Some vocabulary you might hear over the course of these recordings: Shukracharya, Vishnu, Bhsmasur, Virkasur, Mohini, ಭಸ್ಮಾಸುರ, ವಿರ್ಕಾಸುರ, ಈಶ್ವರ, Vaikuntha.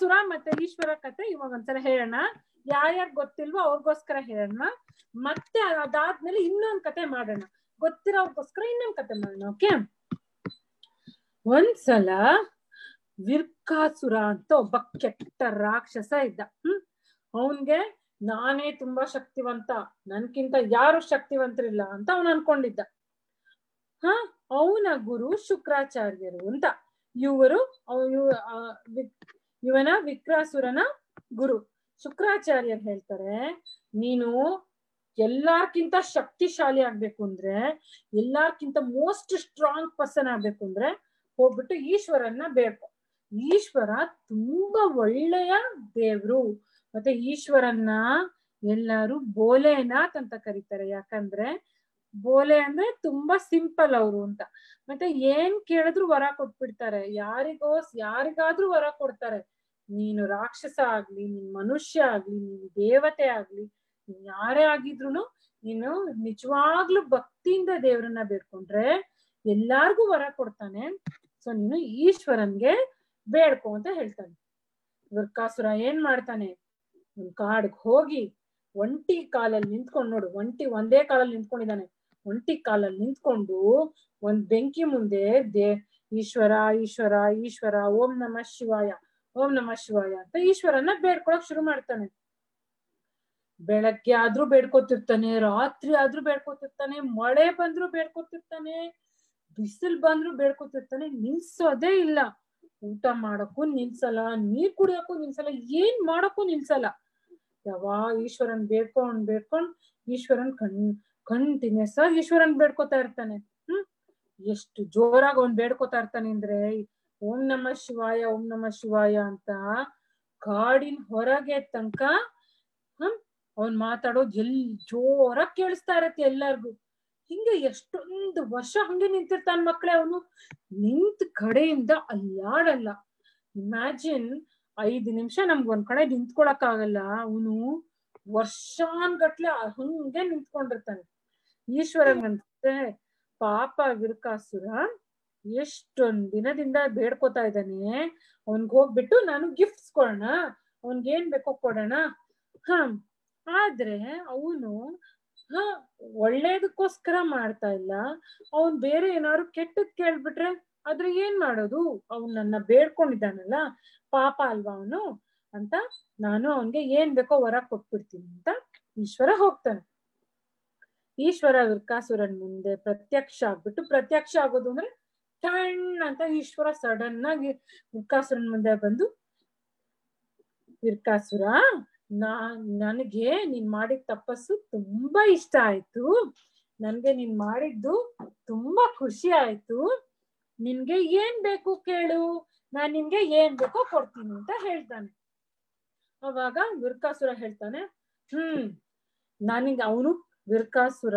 ಸುರ ಮತ್ತೆ ಈಶ್ವರ ಕಥೆ ಇವಾಗ ಒಂದ್ಸಲ ಹೇಳೋಣ, ಯಾರ್ಯಾರು ಗೊತ್ತಿಲ್ವೋ ಅವ್ರಿಗೋಸ್ಕರ ಹೇಳೋಣ. ಮತ್ತೆ ಅದಾದ್ಮೇಲೆ ಇನ್ನೊಂದ್ ಕತೆ ಮಾಡೋಣ, ಗೊತ್ತಿರೋರ್ಗೋಸ್ಕರ ಇನ್ನೊಂದ್ ಕತೆ ಮಾಡೋಣ. ಓಕೆ, ಒಂದ್ಸಲ ವಿರ್ಕಾಸುರ ಅಂತ ಒಬ್ಬ ಕೆಟ್ಟ ರಾಕ್ಷಸ ಇದ್ದ. ಅವನ್ಗೆ ನಾನೇ ತುಂಬಾ ಶಕ್ತಿವಂತ, ನನ್ಗಿಂತ ಯಾರು ಶಕ್ತಿವಂತರಿಲ್ಲ ಅಂತ ಅವನು ಅನ್ಕೊಂಡಿದ್ದ. ಅವನ ಗುರು ಶುಕ್ರಾಚಾರ್ಯರು ಅಂತ, ಇವರು ಇವನ ವಿಕ್ರಾಸುರನ ಗುರು ಶುಕ್ರಾಚಾರ್ಯರು ಹೇಳ್ತಾರೆ, ನೀನು ಎಲ್ಲಾರ್ಕಿಂತ ಶಕ್ತಿಶಾಲಿ ಆಗ್ಬೇಕು ಅಂದ್ರೆ, ಎಲ್ಲಾರ್ಕಿಂತ ಮೋಸ್ಟ್ ಸ್ಟ್ರಾಂಗ್ ಪರ್ಸನ್ ಆಗ್ಬೇಕು ಅಂದ್ರೆ ಹೋಗ್ಬಿಟ್ಟು ಈಶ್ವರನ್ನ ಬೇಕು. ಈಶ್ವರ ತುಂಬಾ ಒಳ್ಳೆಯ ದೇವ್ರು. ಮತ್ತೆ ಈಶ್ವರನ್ನ ಎಲ್ಲಾರು ಭೋಲೆನಾಥ್ ಅಂತ ಕರೀತಾರೆ, ಯಾಕಂದ್ರೆ ಬೋಲೆ ಅಂದ್ರೆ ತುಂಬಾ ಸಿಂಪಲ್ ಅವರು ಅಂತ. ಮತ್ತೆ ಏನ್ ಕೇಳಿದ್ರು ವರ ಕೊಟ್ಬಿಡ್ತಾರೆ, ಯಾರಿಗಾದ್ರೂ ವರ ಕೊಡ್ತಾರೆ. ನೀನು ರಾಕ್ಷಸ ಆಗ್ಲಿ, ನೀನ್ ಮನುಷ್ಯ ಆಗ್ಲಿ, ನೀನ್ ದೇವತೆ ಆಗ್ಲಿ, ನೀನ್ ಯಾರೇ ಆಗಿದ್ರು ನೀನು ನಿಜವಾಗ್ಲೂ ಭಕ್ತಿಯಿಂದ ದೇವ್ರನ್ನ ಬೇಡ್ಕೊಂಡ್ರೆ ಎಲ್ಲಾರ್ಗು ವರ ಕೊಡ್ತಾನೆ. ಸೊ ನೀನು ಈಶ್ವರನ್ಗೆ ಬೇಡ್ಕೊ ಅಂತ ಹೇಳ್ತಾನೆ. ವೃಕಾಸುರ ಏನ್ ಮಾಡ್ತಾನೆ, ಕಾಡ್ಗ್ ಹೋಗಿ ಒಂಟಿ ಕಾಲಲ್ಲಿ ನಿಂತ್ಕೊಂಡು ನೋಡು, ಒಂದೇ ಕಾಲಲ್ಲಿ ನಿಂತ್ಕೊಂಡಿದ್ದಾನೆ. ಒಂಟಿ ಕಾಲಲ್ಲಿ ನಿಂತ್ಕೊಂಡು ಒಂದ್ ಬೆಂಕಿ ಮುಂದೆ ಈಶ್ವರ ಈಶ್ವರ ಈಶ್ವರ, ಓಂ ನಮ ಶಿವಾಯ ಓಂ ನಮ ಶಿವಾಯ ಅಂತ ಈಶ್ವರನ್ನ ಬೇಡ್ಕೊಳಕ್ ಶುರು ಮಾಡ್ತಾನೆ. ಬೆಳಗ್ಗೆ ಆದ್ರೂ ಬೇಡ್ಕೊತಿರ್ತಾನೆ, ರಾತ್ರಿ ಆದ್ರೂ ಬೇಡ್ಕೊತಿರ್ತಾನೆ, ಮಳೆ ಬಂದ್ರು ಬೇಡ್ಕೊತಿರ್ತಾನೆ, ಬಿಸಿಲ್ ಬಂದ್ರು ಬೇಡ್ಕೊತಿರ್ತಾನೆ, ನಿಲ್ಸೋದೇ ಇಲ್ಲ. ಊಟ ಮಾಡಕ್ಕೂ ನಿಲ್ಸಲ್ಲ, ನೀರ್ ಕುಡಿಯಕ್ಕೂ ನಿಲ್ಸಲ್ಲ, ಏನ್ ಮಾಡಕ್ಕೂ ನಿಲ್ಸಲ್ಲ. ಈಶ್ವರನ್ ಬೇಡ್ಕೊಂಡ್ ಈಶ್ವರನ್ ಕಂಟಿನ್ಯೂಸ್ ಆಗಿ ಈಶ್ವರನ್ ಬೇಡ್ಕೊತಾ ಇರ್ತಾನೆ. ಎಷ್ಟು ಜೋರಾಗಿ ಅವ್ನ್ ಬೇಡ್ಕೊತಾ ಇರ್ತಾನೆ ಅಂದ್ರೆ, ಓಂ ನಮ ಶಿವಾಯ ಓಂ ನಮ ಶಿವಾಯ ಅಂತ ಕಾಡಿನ ಹೊರಗೆ ತನಕ ಅವ್ನ್ ಮಾತಾಡೋದ್ ಜೋರಾಗಿ ಕೇಳಿಸ್ತಾ ಇರತ್ತೆ ಎಲ್ಲಾರ್ಗು. ಹಿಂಗೆ ಎಷ್ಟೊಂದು ವರ್ಷ ಹಂಗೆ ನಿಂತಿರ್ತಾನ ಮಕ್ಳೇ, ಅವನು ನಿಂತ ಕಡೆಯಿಂದ ಅಲ್ಲಾಡಲ್ಲ. ಇಮ್ಯಾಜಿನ್ 5 ನಿಮಿಷ ನಮ್ಗೆ ಒಂದ್ ಕಡೆ ನಿಂತ್ಕೊಳಕ್ ಆಗಲ್ಲ, ಅವನು ವರ್ಷಾನ್ಗಟ್ಲೆ ಹಂಗೆ ನಿಂತ್ಕೊಂಡಿರ್ತಾನೆ. ಈಶ್ವರನಂತೆ ಪಾಪ ವಿರ್ಕಾಸುರ ಎಷ್ಟೊಂದ್ ದಿನದಿಂದ ಬೇಡ್ಕೊತಾ ಇದ್ದಾನೆ, ಅವನ್ಗ್ ಹೋಗ್ಬಿಟ್ಟು ನಾನು ಗಿಫ್ಟ್ಸ್ ಕೊಡೋಣ, ಅವನ್ಗೇನ್ ಬೇಕೋ ಕೊಡೋಣ. ಆದ್ರೆ ಅವನು ಒಳ್ಳೇದಕ್ಕೋಸ್ಕರ ಮಾಡ್ತಾ ಇಲ್ಲ, ಅವನ್ ಬೇರೆ ಏನಾದ್ರು ಕೆಟ್ಟದ್ ಕೇಳ್ಬಿಟ್ರೆ ಆದ್ರೆ ಏನ್ ಮಾಡೋದು, ಅವ್ನು ನನ್ನ ಬೇಡ್ಕೊಂಡಿದ್ದಾನಲ್ಲ ಪಾಪ ಅಲ್ವಾ ಅವನು ಅಂತ ನಾನು ಅವನ್ಗೆ ಏನ್ ಬೇಕೋ ವರ ಕೊಟ್ಬಿಡ್ತೀನಿ ಅಂತ ಈಶ್ವರ ಹೋಗ್ತಾನೆ. ಈಶ್ವರ ವಿರ್ಕಾಸುರನ್ ಮುಂದೆ ಪ್ರತ್ಯಕ್ಷ ಆಗ್ಬಿಟ್ಟು, ಪ್ರತ್ಯಕ್ಷ ಆಗೋದು ಅಂದ್ರೆ ಸಣ್ಣ ಅಂತ ಈಶ್ವರ ಸಡನ್ ಆಗಿ ವಿರ್ಕಾಸುರನ್ ಮುಂದೆ ಬಂದು, ವಿರ್ಕಾಸುರ ನನಗೆ ನೀನ್ ಮಾಡಿದ ತಪಸ್ಸು ತುಂಬಾ ಇಷ್ಟ ಆಯ್ತು, ನನ್ಗೆ ನೀನ್ ಮಾಡಿದ್ದು ತುಂಬಾ ಖುಷಿ ಆಯ್ತು, ನಿನ್ಗೆ ಏನ್ ಬೇಕು ಕೇಳು, ನಾನ್ ನಿನ್ಗೆ ಏನ್ ಬೇಕೋ ಕೊಡ್ತೀನಿ ಅಂತ ಹೇಳ್ತಾನೆ. ಅವಾಗ ವಿರ್ಕಾಸುರ ಹೇಳ್ತಾನೆ, ಅವನು ವಿರ್ಕಾಸುರ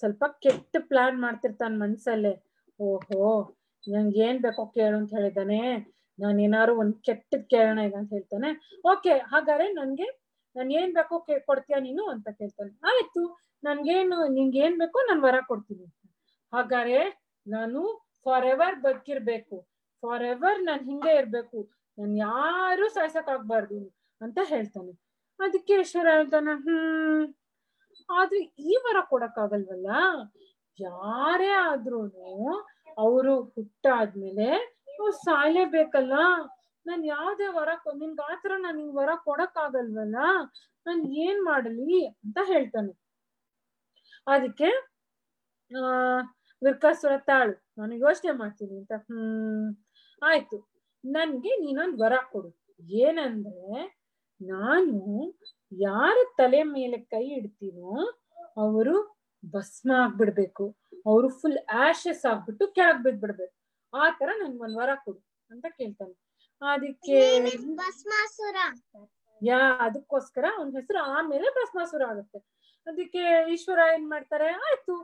ಸ್ವಲ್ಪ ಕೆಟ್ಟ ಪ್ಲಾನ್ ಮಾಡ್ತಿರ್ತಾನೆ ಮನ್ಸಲ್ಲೇ. ಓಹೋ ನಂಗೆ ಏನ್ ಬೇಕೋ ಕೇಳು ಅಂತ ಹೇಳಿದಾನೆ, ನಾನ್ ಏನಾರು ಒಂದ್ ಕೆಟ್ಟದ್ ಕೇಳೋಣ ಈಗ ಅಂತ ಹೇಳ್ತಾನೆ. ಓಕೆ ಹಾಗಾದ್ರೆ ನನ್ ಏನ್ ಬೇಕೋ ಕೊಡ್ತೀಯ ನೀನು ಅಂತ ಕೇಳ್ತಾನೆ. ಆಯ್ತು ನಿಂಗೆ ಏನ್ ಬೇಕೋ ನಾನ್ ವರ ಕೊಡ್ತೀನಿ, ಹಾಗಾದ್ರೆ ನಾನು ಫಾರ್ ಎವರ್ ಬದುಕಿರ್ಬೇಕು, ಫಾರ್ ಎವರ್ ನಾನ್ ಹಿಂಗೆ ಇರ್ಬೇಕು, ನಾನ್ ಯಾರು ಸಾಯ್ಸಕ್ ಆಗ್ಬಾರ್ದು ಅಂತ ಹೇಳ್ತಾನೆ. ಅದಕ್ಕೆ ಈಶ್ವರ ಹೇಳ್ತಾನೆ, ಆದ್ರೆ ಈ ವರ ಕೊಡಕ್ಕಾಗಲ್ವಲ್ಲ, ಯಾರೇ ಆದ್ರೂ ಅವರು ಹುಟ್ಟಾದ್ಮೇಲೆ ಸಾಯ್ಲೇಬೇಕಲ್ಲ, ನಾನ್ ಯಾವ್ದೇ ವರ ನಿನ್ಗ ಆತರ ನಾನ್ ನಿಂಗ್ ವರ ಕೊಡಕ್ ಆಗಲ್ವಲ್ಲ, ನಾನ್ ಏನ್ ಮಾಡಲಿ ಅಂತ ಹೇಳ್ತಾನೆ. ಅದಕ್ಕೆ ವಿರ್ಕಾಸುರ ತಾಳು ನಾನು ಯೋಚನೆ ಮಾಡ್ತೀನಿ ಅಂತ, ಆಯ್ತು ನನ್ಗೆ ನೀನೊಂದ್ ವರ ಕೊಡು, ಏನಂದ್ರೆ ನಾನು ಯಾರ ತಲೆ ಮೇಲೆ ಕೈ ಇಡ್ತೀನೋ ಅವರು ಭಸ್ಮ ಆಗ್ಬಿಡ್ಬೇಕು, ಅವರು ಫುಲ್ ಆಶಸ್ ಆಗ್ಬಿಟ್ಟು ಕೆಳಗ್ ಬಿದ್ಬಿಡ್ಬೇಕು, ಆ ತರ ನನ್ಗೆ ಒಂದ್ ವರ ಕೊಡು ಅಂತ ಕೇಳ್ತಾನೆ. ಅದಕ್ಕೆ ಅದಕ್ಕೋಸ್ಕರ ಅವನ ಹೆಸರು ಆಮೇಲೆ ಭಸ್ಮಾಸುರ ಆಗುತ್ತೆ. ಅದಕ್ಕೆ ಈಶ್ವರ ಏನ್ ಮಾಡ್ತಾರೆ, ಆಯ್ತು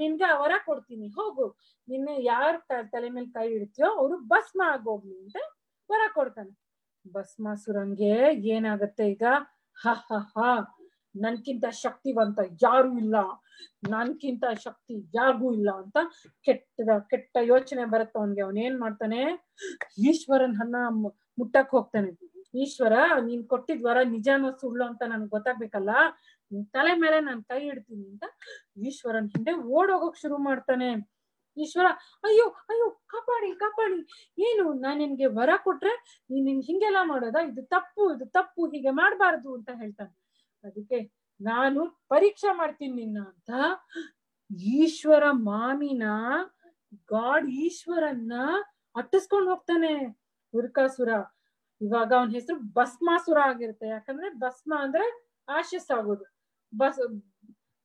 ನಿನ್ಗೆ ಆ ವರ ಕೊಡ್ತೀನಿ, ಹೋಗು ನಿನ್ನ ಯಾರ ತಲೆ ಮೇಲೆ ಕೈ ಇಡ್ತೀಯೋ ಅವ್ರು ಭಸ್ಮ ಆಗೋಗ್ಲಿ ಅಂತ ವರ ಕೊಡ್ತಾನೆ. ಭಸ್ಮಾಸುರಂಗೆ ಏನಾಗತ್ತೆ ಈಗ, ಹಾ ನನ್ಕಿಂತ ಶಕ್ತಿವಂತ ಯಾರು ಇಲ್ಲ, ನನ್ಕಿಂತ ಶಕ್ತಿ ಯಾರಿಗೂ ಇಲ್ಲ ಅಂತ ಕೆಟ್ಟ ಯೋಚನೆ ಬರುತ್ತೆ ಅವನ್ಗೆ. ಅವನೇನ್ ಮಾಡ್ತಾನೆ, ಈಶ್ವರನ್ ಮುಟ್ಟಕ್ ಹೋಗ್ತಾನೆ. ಈಶ್ವರ, ನೀನ್ ಕೊಟ್ಟಿದ್ ವರ ನಿಜಾನೋ ಸುಳ್ಳು ಅಂತ ನನ್ಗೆ ಗೊತ್ತಾಗ್ಬೇಕಲ್ಲ, ನಿನ್ ತಲೆ ಮೇಲೆ ನಾನ್ ಕೈ ಇಡ್ತೀನಿ ಅಂತ ಈಶ್ವರನ್ ಹಿಂದೆ ಓಡೋಗಕ್ ಶುರು ಮಾಡ್ತಾನೆ. ಈಶ್ವರ ಅಯ್ಯೋ ಅಯ್ಯೋ ಕಾಪಾಡಿ ಕಾಪಾಡಿ, ಏನು ನಾನ್ ನಿನ್ಗೆ ವರ ಕೊಟ್ರೆ ನೀನ್ ಹಿಂಗೆಲ್ಲ ಮಾಡೋದ, ಇದು ತಪ್ಪು ಹೀಗೆ ಮಾಡ್ಬಾರ್ದು ಅಂತ ಹೇಳ್ತಾನೆ. ಅದಕ್ಕೆ ನಾನು ಪರೀಕ್ಷೆ ಮಾಡ್ತೀನಿ ನಿನ್ನ ಅಂತ ಈಶ್ವರ ಮಾಮಿನ, ಗಾಡ್ ಈಶ್ವರನ್ನ ಅಟ್ಟಿಸ್ಕೊಂಡ್ ಹೋಗ್ತಾನೆ ವಿರ್ಕಾಸುರ. ಇವಾಗ ಅವನ ಹೆಸರು ಭಸ್ಮಾಸುರ ಆಗಿರುತ್ತೆ, ಯಾಕಂದ್ರೆ ಭಸ್ಮ ಅಂದ್ರೆ ಆಶಸ್ ಆಗೋದು.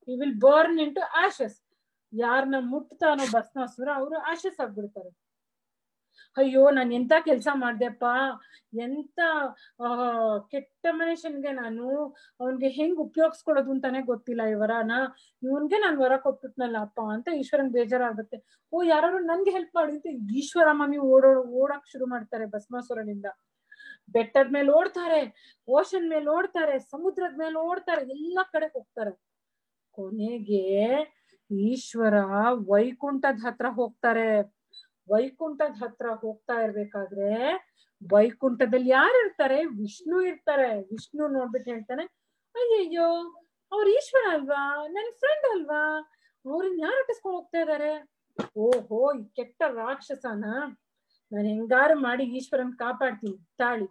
He will burn into ashes. ಯಾರನ್ನ ಮುಟ್ತಾನೋ ಭಸ್ಮಾಸುರ ಅವರು ಆಶಸ್ ಆಗ್ಬಿಡ್ತಾರೆ. ಅಯ್ಯೋ ನಾನು ಎಂತ ಕೆಲ್ಸ ಮಾಡ್ದೆಪ್ಪ, ಎಂತ ಕೆಟ್ಟ ಮನುಷ್ಯನ್ಗೆ ನಾನು, ಅವನ್ಗೆ ಹೆಂಗ್ ಉಪಯೋಗಿಸ್ಕೊಳೋದು ಅಂತಾನೆ ಗೊತ್ತಿಲ್ಲ ಈ ವರನ, ಇವನ್ಗೆ ನಾನ್ ವರ ಕೊಟ್ಬಿಟ್ನಲ್ಲ ಅಪ್ಪ ಅಂತ ಈಶ್ವರನ್ ಬೇಜಾರಾಗುತ್ತೆ. ಓ ಯಾರು ನನ್ಗೆ ಹೆಲ್ಪ್ ಮಾಡಿ ಅಂತ ಈಶ್ವರ ಮಾಮಿ ಓಡಕ್ ಶುರು ಮಾಡ್ತಾರೆ ಭಸ್ಮಾಸುರನಿಂದ. ಬೆಟ್ಟದ ಮೇಲೆ ಓಡ್ತಾರೆ, ಓಷನ್ ಮೇಲೆ ಓಡ್ತಾರೆ, ಸಮುದ್ರದ ಮೇಲೆ ಓಡ್ತಾರೆ, ಎಲ್ಲಾ ಕಡೆ ಹೋಗ್ತಾರೆ. ಕೊನೆಗೆ ಈಶ್ವರ ವೈಕುಂಠದ ಹತ್ರ ಹೋಗ್ತಾರೆ. ವೈಕುಂಠದ ಹತ್ರ ಹೋಗ್ತಾ ಇರ್ಬೇಕಾದ್ರೆ ವೈಕುಂಠದಲ್ಲಿ ಯಾರು ಇರ್ತಾರೆ? ವಿಷ್ಣು ಇರ್ತಾರೆ. ವಿಷ್ಣು ನೋಡ್ಬಿಟ್ಟು ಹೇಳ್ತಾನೆ, ಅಯ್ಯಯ್ಯೋ ಅವ್ರ ಈಶ್ವರ ಅಲ್ವಾ, ನನ್ ಫ್ರೆಂಡ್ ಅಲ್ವಾ, ಅವ್ರನ್ನ ಯಾರು ಅಟ್ಟಿಸ್ಕೊಂಡು ಹೋಗ್ತಾ ಇದಾರೆ? ಓಹೋ ಈ ಕೆಟ್ಟ ರಾಕ್ಷಸನ ನಾನು ಹೆಂಗಾರು ಮಾಡಿ ಈಶ್ವರನ್ ಕಾಪಾಡ್ತೀನಿ ತಾಳಿ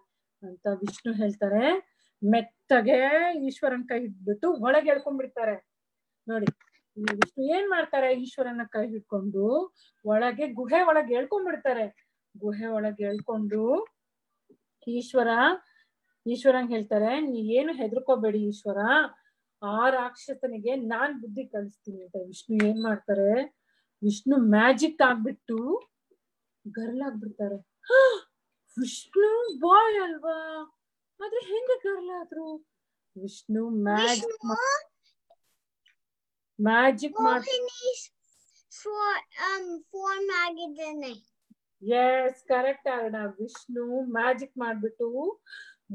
ಅಂತ ವಿಷ್ಣು ಹೇಳ್ತಾರೆ. ಮೆತ್ತಗೆ ಈಶ್ವರನ್ ಕೈ ಹಿಡ್ಬಿಟ್ಟು ಒಳಗೆ ಎಳ್ಕೊಂಡ್ಬಿಡ್ತಾರೆ. ನೋಡಿ ವಿಷ್ಣು ಏನ್ ಮಾಡ್ತಾರೆ, ಈಶ್ವರನ ಕೈ ಹಿಡ್ಕೊಂಡು ಒಳಗೆ ಗುಹೆ ಒಳಗೆ ಎಳ್ಕೊಂಡ್ಬಿಡ್ತಾರೆ. ಗುಹೆ ಒಳಗೆ ಎಳ್ಕೊಂಡು ಈಶ್ವರನ್ ಹೇಳ್ತಾರೆ, ನೀ ಏನು ಹೆದರ್ಕೋಬೇಡಿ ಈಶ್ವರ, ಆ ರಾಕ್ಷಸನಿಗೆ ನಾನ್ ಬುದ್ಧಿ ಕಲಿಸ್ತೀನಿ ಅಂತ. ವಿಷ್ಣು ಏನ್ ಮಾಡ್ತಾರೆ, ವಿಷ್ಣು ಮ್ಯಾಜಿಕ್ ಆಗ್ಬಿಟ್ಟು ಗರ್ಲಾಗ್ಬಿಡ್ತಾರೆ. ವಿಷ್ಣು ಬಾಯ್ ಅಲ್ವಾ, ಆದ್ರೆ ಹೆಂಗೆ ಗರ್ಲಾದ್ರು? ವಿಷ್ಣು ಮ್ಯಾಜಿಕ್ ಕರೆಕ್ಟ್ ಆಗೋಣ. ವಿಷ್ಣು ಮ್ಯಾಜಿಕ್ ಮಾಡ್ಬಿಟ್ಟು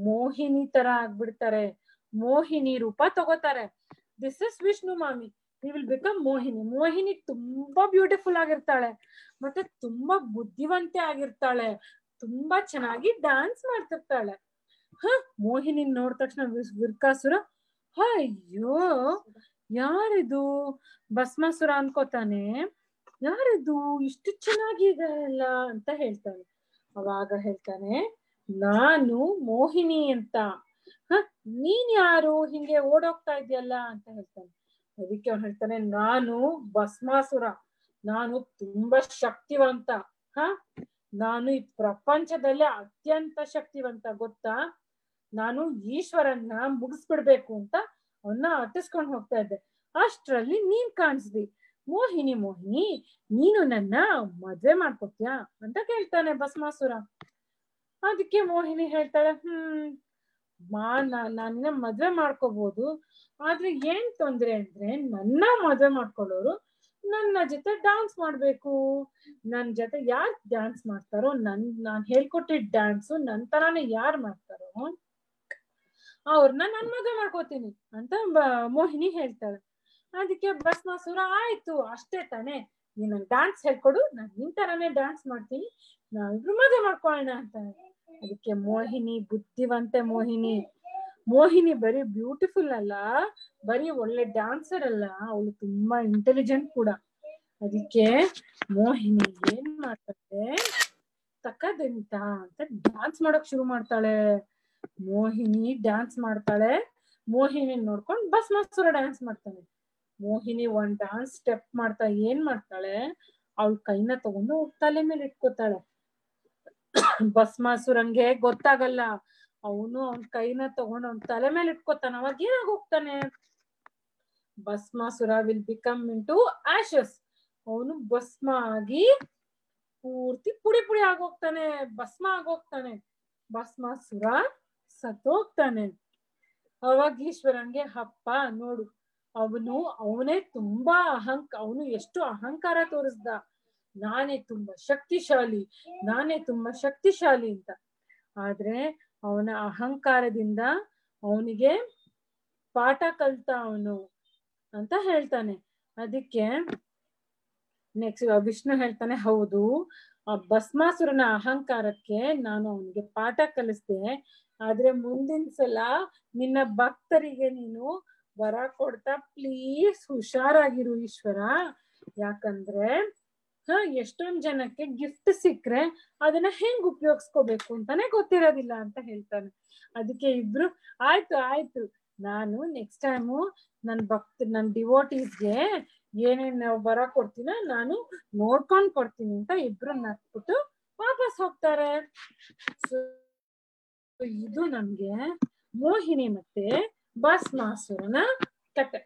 ಮೋಹಿನಿ ತರ ಆಗ್ಬಿಡ್ತಾರೆ. ಮೋಹಿನಿ ರೂಪ ತಗೋತಾರೆ. ದಿಸ್ ಇಸ್ ವಿಷ್ಣು ಮಾಮಿ, you will become Mohini. Mohini ತುಂಬಾ ಬ್ಯೂಟಿಫುಲ್ ಆಗಿರ್ತಾಳೆ, ಮತ್ತೆ ತುಂಬಾ ಬುದ್ಧಿವಂತೆ ಆಗಿರ್ತಾಳೆ, ತುಂಬಾ ಚೆನ್ನಾಗಿ ಡ್ಯಾನ್ಸ್ ಮಾಡ್ತಿರ್ತಾಳೆ. ಮೋಹಿನಿ ನೋಡಿದ ತಕ್ಷಣ ವಿರ್ಕಾಸುರ ಅಯ್ಯೋ ಯಾರಿದು, ಭಸ್ಮಾಸುರ ಅನ್ಕೋತಾನೆ, ಯಾರಿದು ಇಷ್ಟು ಚೆನ್ನಾಗಿದಾರಲ್ಲ ಅಂತ ಹೇಳ್ತಾನೆ. ಅವಾಗ ಹೇಳ್ತಾನೆ, ನಾನು ಮೋಹಿನಿ ಅಂತ, ನೀನ್ ಯಾರು ಹಿಂಗೆ ಓಡೋಗ್ತಾ ಇದೆಯಲ್ಲ ಅಂತ ಹೇಳ್ತಾನೆ. ಅದಕ್ಕೆ ಅವ್ನು ಹೇಳ್ತಾನೆ, ನಾನು ಭಸ್ಮಾಸುರ, ನಾನು ತುಂಬಾ ಶಕ್ತಿವಂತ, ನಾನು ಈ ಪ್ರಪಂಚದಲ್ಲೇ ಅತ್ಯಂತ ಶಕ್ತಿವಂತ ಗೊತ್ತಾ, ನಾನು ಈಶ್ವರನ್ನ ಮುಗಿಸ್ಬಿಡ್ಬೇಕು ಅಂತ ಅವನ್ನ ಅಟ್ಟಿಸ್ಕೊಂಡು ಹೋಗ್ತಾ ಇದ್ದೆ. ಅಷ್ಟರಲ್ಲಿ ನೀನ್ ಕಾಣಿಸ್ದಿ. ಮೋಹಿನಿ ಮೋಹಿನಿ ನೀನು ನನ್ನ ಮದ್ವೆ ಮಾಡ್ಕೊತೀಯ ಅಂತ ಕೇಳ್ತಾನೆ ಭಸ್ಮಾಸುರ. ಅದಕ್ಕೆ ಮೋಹಿನಿ ಹೇಳ್ತಾಳೆ, ನನ್ನ ಮದ್ವೆ ಮಾಡ್ಕೋಬಹುದು, ಆದ್ರೆ ಏನ್ ತೊಂದ್ರೆ ಅಂದ್ರೆ ನನ್ನ ಮದ್ವೆ ಮಾಡ್ಕೊಳ್ಳೋರು ನನ್ನ ಜೊತೆ ಡ್ಯಾನ್ಸ್ ಮಾಡ್ಬೇಕು, ನನ್ ಜೊತೆ ಯಾರ್ ಡ್ಯಾನ್ಸ್ ಮಾಡ್ತಾರೋ, ನಾನ್ ಹೇಳ್ಕೊಟ್ಟಿದ್ ಡ್ಯಾನ್ಸು ನನ್ ತರಾನೇ ಯಾರ್ ಮಾಡ್ತಾರೋ ಅವ್ರನ್ನ ನನ್ ಮದ್ವೆ ಮಾಡ್ಕೋತೀನಿ ಅಂತ ಮೋಹಿನಿ ಹೇಳ್ತಾಳೆ. ಅದಕ್ಕೆ ಭಸ್ಮಾಸುರ ಆಯ್ತು ಅಷ್ಟೇ ತಾನೆ, ನೀನ್ ನನ್ ಡ್ಯಾನ್ಸ್ ಹೇಳ್ಕೊಡು, ನಾನ್ ನಿನ್ ತರಾನೇ ಡ್ಯಾನ್ಸ್ ಮಾಡ್ತೀನಿ, ನಾವಿಬ್ರು ಮದ್ವೆ ಮಾಡ್ಕೊಳ್ಳೋಣ ಅಂತ. ಅದಕ್ಕೆ ಮೋಹಿನಿ ಬುದ್ಧಿವಂತೆ, ಮೋಹಿನಿ ಬರೀ ಬ್ಯೂಟಿಫುಲ್ ಅಲ್ಲ, ಬರೀ ಒಳ್ಳೆ ಡ್ಯಾನ್ಸರ್ ಅಲ್ಲ, ಅವಳು ತುಂಬಾ ಇಂಟೆಲಿಜೆಂಟ್ ಕೂಡ. ಅದಕ್ಕೆ ಮೋಹಿನಿ ಏನ್ ಮಾಡ್ತಾಳೆ, ತಕ್ಕದಂತ ಅಂತ ಡ್ಯಾನ್ಸ್ ಮಾಡಕ್ ಶುರು ಮಾಡ್ತಾಳೆ. ಮೋಹಿನಿ ಡ್ಯಾನ್ಸ್ ಮಾಡ್ತಾಳೆ, ಮೋಹಿನಿ ನೋಡ್ಕೊಂಡು ಭಸ್ಮಾಸುರ ಡ್ಯಾನ್ಸ್ ಮಾಡ್ತಾನೆ. ಮೋಹಿನಿ ಒಂದ್ ಡ್ಯಾನ್ಸ್ ಸ್ಟೆಪ್ ಮಾಡ್ತಾ ಏನ್ ಮಾಡ್ತಾಳೆ, ಅವಳ ಕೈನ ತಗೊಂಡು ತಲೆ ಮೇಲೆ ಇಟ್ಕೋತಾಳೆ. ಭಸ್ಮಾಸುರಂಗೆ ಗೊತ್ತಾಗಲ್ಲ, ಅವನು ಅವನ್ ಕೈನ ತಗೊಂಡು ಅವ್ನ ತಲೆ ಮೇಲೆ ಇಟ್ಕೋತಾನೆ. ಅವಾಗ ಏನಾಗ ಹೋಗ್ತಾನೆ, ಭಸ್ಮಾಸುರ will become into ashes, ಅವನು ಭಸ್ಮ ಆಗಿ ಪೂರ್ತಿ ಪುಡಿ ಪುಡಿ ಆಗೋಗ್ತಾನೆ, ಭಸ್ಮ ಆಗೋಗ್ತಾನೆ. ಭಸ್ಮಾಸುರ ಸತ್ತೋಗ್ತಾನೆ. ಅವಾಗ ಈಶ್ವರನ್ಗೆ ಹಪ್ಪ ನೋಡು, ಅವನೇ ತುಂಬಾ ಅವನು ಎಷ್ಟು ಅಹಂಕಾರ ತೋರಿಸ್ದ, ನಾನೇ ತುಂಬಾ ಶಕ್ತಿಶಾಲಿ ಅಂತ. ಆದ್ರೆ ಅವನ ಅಹಂಕಾರದಿಂದ ಅವನಿಗೆ ಪಾಠ ಕಲ್ತ ಅವನು ಅಂತ ಹೇಳ್ತಾನೆ. ಅದಕ್ಕೆ ನೆಕ್ಸ್ಟ್ ವಿಷ್ಣು ಹೇಳ್ತಾನೆ, ಹೌದು ಆ ಭಸ್ಮಾಸುರನ ಅಹಂಕಾರಕ್ಕೆ ನಾನು ಅವನಿಗೆ ಪಾಠ ಕಲಿಸ್ದೆ. ಆದ್ರೆ ಮುಂದಿನ ಸಲ ನಿನ್ನ ಭಕ್ತರಿಗೆ ನೀನು ವರ ಕೊಡ್ತಾ ಪ್ಲೀಸ್ ಹುಷಾರಾಗಿರು ಈಶ್ವರ. ಯಾಕಂದ್ರೆ ಎಷ್ಟೊಂದ್ ಜನಕ್ಕೆ ಗಿಫ್ಟ್ ಸಿಕ್ಕ್ರೆ ಅದನ್ನ ಹೆಂಗ್ ಉಪಯೋಗಿಸ್ಕೋಬೇಕು ಅಂತಾನೆ ಗೊತ್ತಿರೋದಿಲ್ಲ ಅಂತ ಹೇಳ್ತಾನೆ. ಅದಕ್ಕೆ ಇಬ್ರು ಆಯ್ತು ಆಯ್ತು, ನಾನು ನೆಕ್ಸ್ಟ್ ಟೈಮು ನನ್ ಡಿವೋಟೀಸ್ಗೆ ಏನೇನು ಬರ ಕೊಡ್ತೀನ ನಾನು ನೋಡ್ಕೊಂಡ್ ಕೊಡ್ತೀನಿ ಅಂತ ಇಬ್ರು ನಕ್ಬಿಟ್ಟು ವಾಪಸ್ ಹೋಗ್ತಾರೆ. ಇದು ನಮ್ಗೆ ಮೋಹಿನಿ ಮತ್ತೆ ಭಸ್ಮಾಸುರನ ಕತೆ.